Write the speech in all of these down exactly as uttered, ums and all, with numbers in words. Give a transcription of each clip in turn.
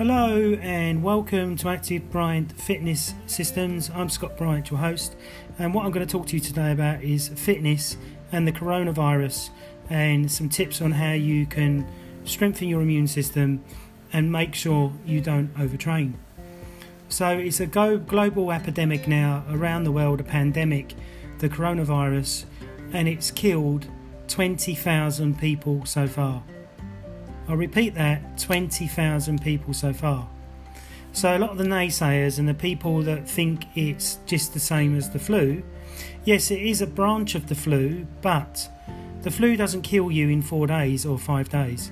Hello and welcome to Active Bryant Fitness Systems. I'm Scott Bryant, your host, and what I'm going to talk to you today about is fitness and the coronavirus and some tips on how you can strengthen your immune system and make sure you don't overtrain. So it's a global epidemic now around the world, a pandemic, the coronavirus, and it's killed twenty thousand people so far. I repeat that, twenty thousand people so far. So a lot of the naysayers and the people that think it's just the same as the flu, yes, it is a branch of the flu, but the flu doesn't kill you in four days or five days.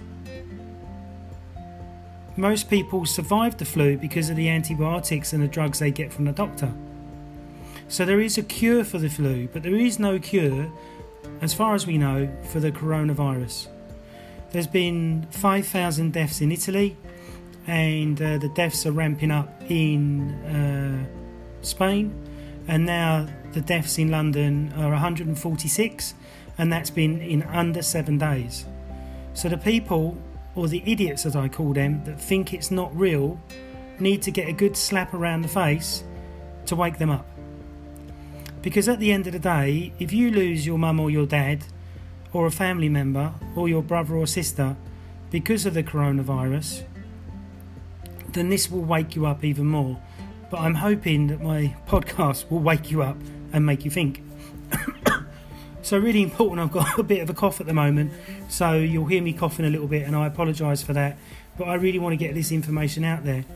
Most people survive the flu because of the antibiotics and the drugs they get from the doctor. So there is a cure for the flu, but there is no cure, as far as we know, for the coronavirus. There's been five thousand deaths in Italy, and uh, the deaths are ramping up in uh, Spain, and now the deaths in London are one hundred forty-six, and that's been in under seven days. So the people, or the idiots as I call them, that think it's not real, need to get a good slap around the face to wake them up. Because at the end of the day, if you lose your mum or your dad, or a family member, or your brother or sister because of the coronavirus, then this will wake you up even more. But I'm hoping that my podcast will wake you up and make you think. So really important, I've got a bit of a cough at the moment, so you'll hear me coughing a little bit, and I apologise for that, but I really want to get this information out there.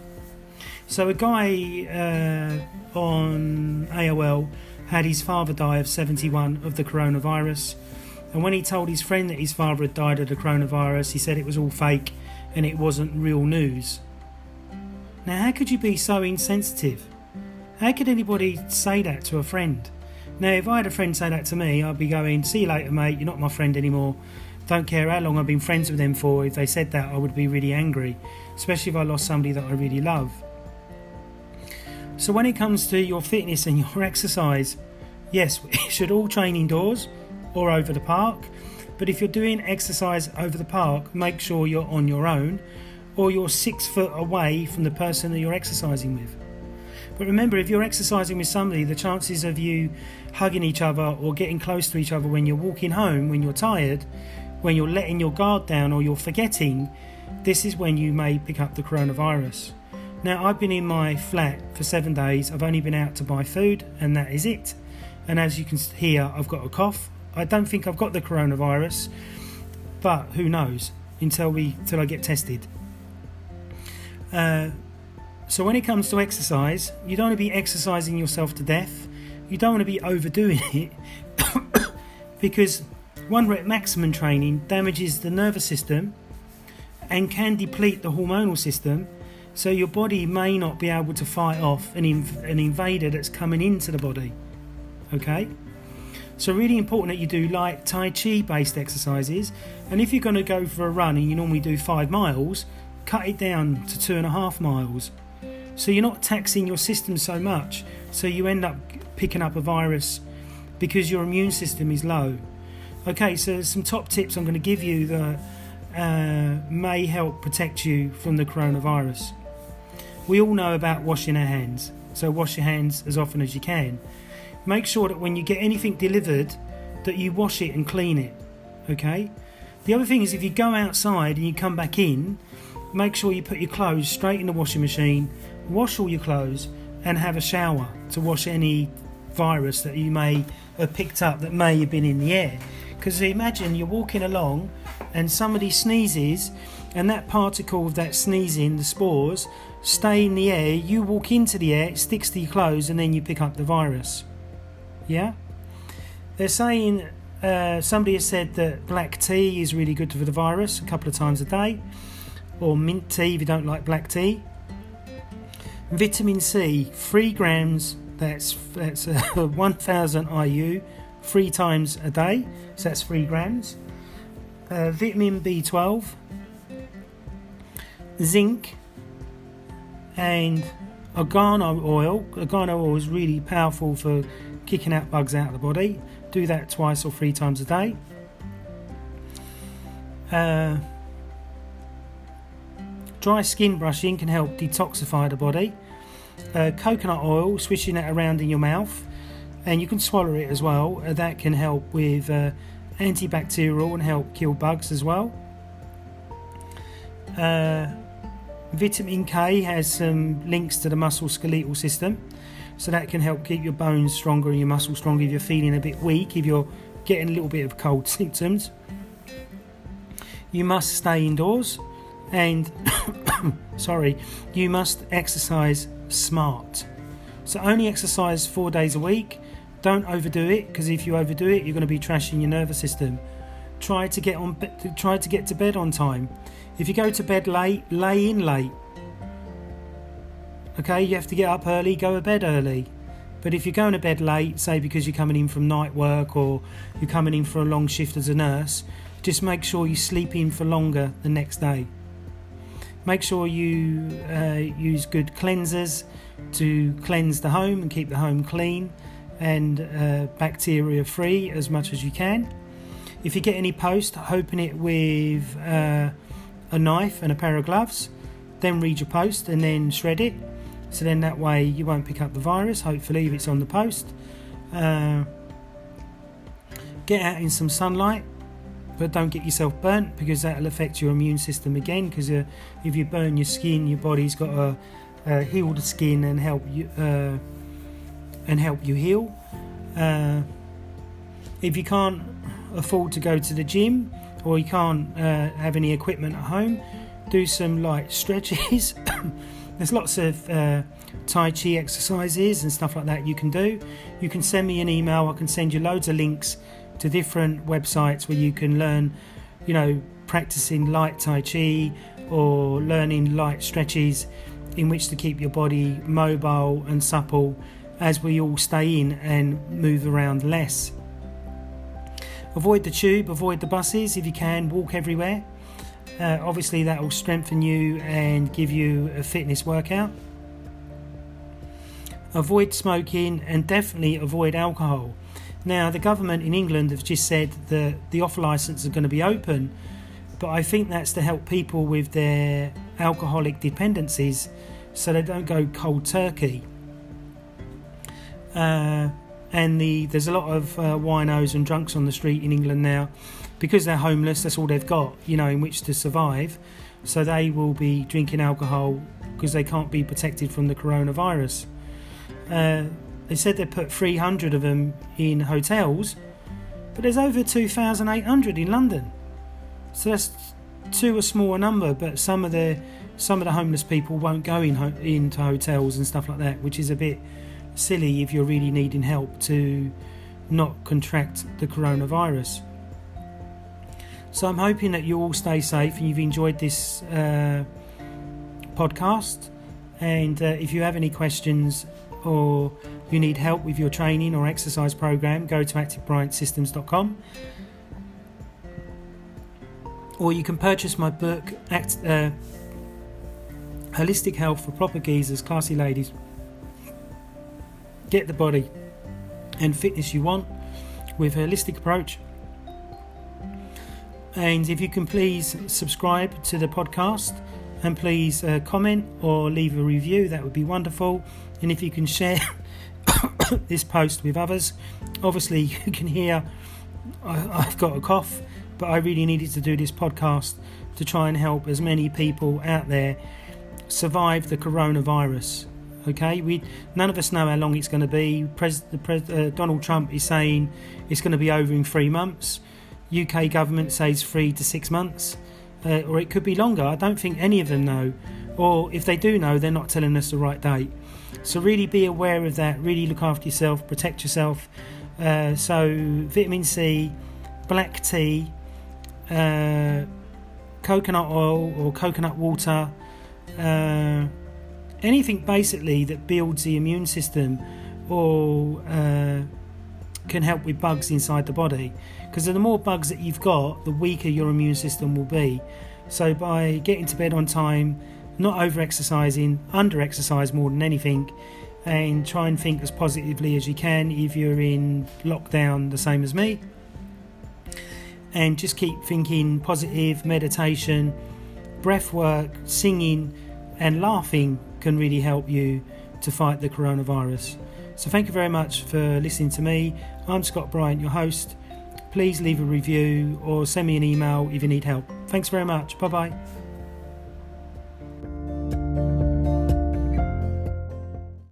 So a guy uh, on A O L had his father die of seventy-one of the coronavirus. And when he told his friend that his father had died of the coronavirus, he said it was all fake and it wasn't real news. Now, how could you be so insensitive? How could anybody say that to a friend? Now, if I had a friend say that to me, I'd be going, see you later, mate, you're not my friend anymore. Don't care how long I've been friends with them for. If they said that, I would be really angry, especially if I lost somebody that I really love. So when it comes to your fitness and your exercise, yes, we should all train indoors or over the park, but if you're doing exercise over the park, make sure you're on your own or you're six foot away from the person that you're exercising with. But remember, if you're exercising with somebody, the chances of you hugging each other or getting close to each other when you're walking home, when you're tired, when you're letting your guard down or you're forgetting, this is when you may pick up the coronavirus. Now, I've been in my flat for seven days. I've only been out to buy food, and that is it. And as you can hear, I've got a cough. I don't think I've got the coronavirus, but who knows until we till I get tested. Uh, so when it comes to exercise, you don't want to be exercising yourself to death. You don't want to be overdoing it because one rep maximum training damages the nervous system and can deplete the hormonal system. So your body may not be able to fight off an, inv- an invader that's coming into the body. Okay? So really important that you do light Tai Chi based exercises, and if you're going to go for a run and you normally do five miles, cut it down to two and a half miles. So you're not taxing your system so much, so you end up picking up a virus because your immune system is low. Okay, so some top tips I'm going to give you that uh, may help protect you from the coronavirus. We all know about washing our hands, so wash your hands as often as you can. Make sure that when you get anything delivered that you wash it and clean it, okay? The other thing is, if you go outside and you come back in, make sure you put your clothes straight in the washing machine, wash all your clothes and have a shower to wash any virus that you may have picked up that may have been in the air. Because imagine you're walking along and somebody sneezes and that particle of that sneezing, the spores, stay in the air, you walk into the air, it sticks to your clothes and then you pick up the virus. Yeah, they're saying uh, somebody has said that black tea is really good for the virus a couple of times a day, or mint tea if you don't like black tea. Vitamin C, three grams, that's that's uh, one thousand I U, three times a day, so that's three grams. Uh, vitamin B twelve, zinc, and oregano oil. Oregano oil is really powerful for kicking out bugs out of the body. Do that twice or three times a day. Uh, Dry skin brushing can help detoxify the body. Uh, coconut oil, swishing that around in your mouth, and you can swallow it as well. Uh, that can help with uh, antibacterial and help kill bugs as well. Uh, vitamin K has some links to the muscle skeletal system, so that can help keep your bones stronger and your muscles stronger if you're feeling a bit weak, if you're getting a little bit of cold symptoms. You must stay indoors, and sorry, you must exercise smart. So only exercise four days a week. Don't overdo it, because if you overdo it, you're going to be trashing your nervous system. Try to get on. Try to get to bed on time. If you go to bed late, lay in late. Okay, you have to get up early, go to bed early. But if you're going to bed late, say because you're coming in from night work or you're coming in for a long shift as a nurse, just make sure you sleep in for longer the next day. Make sure you uh, use good cleansers to cleanse the home and keep the home clean and uh, bacteria free as much as you can. If you get any post, open it with uh, a knife and a pair of gloves, then read your post and then shred it, so then that way you won't pick up the virus, hopefully, if it's on the post. Uh, get out in some sunlight, but don't get yourself burnt, because that'll affect your immune system again, because uh, if you burn your skin, your body's got to uh, heal the skin and help you uh, and help you heal. Uh, if you can't afford to go to the gym, or you can't uh, have any equipment at home, do some light stretches. There's lots of uh, Tai Chi exercises and stuff like that you can do. You can send me an email, I can send you loads of links to different websites where you can learn, you know, practicing light Tai Chi or learning light stretches in which to keep your body mobile and supple as we all stay in and move around less. Avoid the tube, avoid the buses if you can, walk everywhere. Uh, obviously that will strengthen you and give you a fitness workout. Avoid smoking and definitely avoid alcohol. Now, the government in England have just said that the off-licence are going to be open, but I think that's to help people with their alcoholic dependencies so they don't go cold turkey. Uh, and the, there's a lot of uh, winos and drunks on the street in England now because they're homeless. That's all they've got, you know, in which to survive. So they will be drinking alcohol because they can't be protected from the coronavirus. Uh, They said they put three hundred of them in hotels, but there's over two thousand eight hundred in London. So that's too a smaller number, but some of the some of the homeless people won't go in ho- into hotels and stuff like that, which is a bit silly if you're really needing help to not contract the coronavirus. So I'm hoping that you all stay safe and you've enjoyed this uh, podcast. And uh, if you have any questions or you need help with your training or exercise program, go to active bryant systems dot com, or you can purchase my book Act, uh, Holistic Health for Proper Geezers, Classy Ladies. Get the body and fitness you want with a holistic approach. And if you can please subscribe to the podcast and please uh, comment or leave a review, that would be wonderful. And if you can share this post with others. Obviously you can hear I, I've got a cough, but I really needed to do this podcast to try and help as many people out there survive the coronavirus. Okay, we none of us know how long it's going to be. Pres, the pres, uh, Donald Trump is saying it's going to be over in three months. U K government says three to six months, uh, or it could be longer. I don't think any of them know, or if they do know, they're not telling us the right date. So really be aware of that, really look after yourself, protect yourself. Uh, so vitamin C, black tea, uh, coconut oil or coconut water, uh, anything basically that builds the immune system or uh, can help with bugs inside the body. Because the more bugs that you've got, the weaker your immune system will be. So by getting to bed on time, not over-exercising, under-exercise more than anything, and try and think as positively as you can if you're in lockdown the same as me, and just keep thinking positive, meditation, breath work, singing and laughing can really help you to fight the coronavirus. So thank you very much for listening to me. I'm Scott Bryant, your host. Please leave a review or send me an email if you need help. Thanks very much. Bye-bye.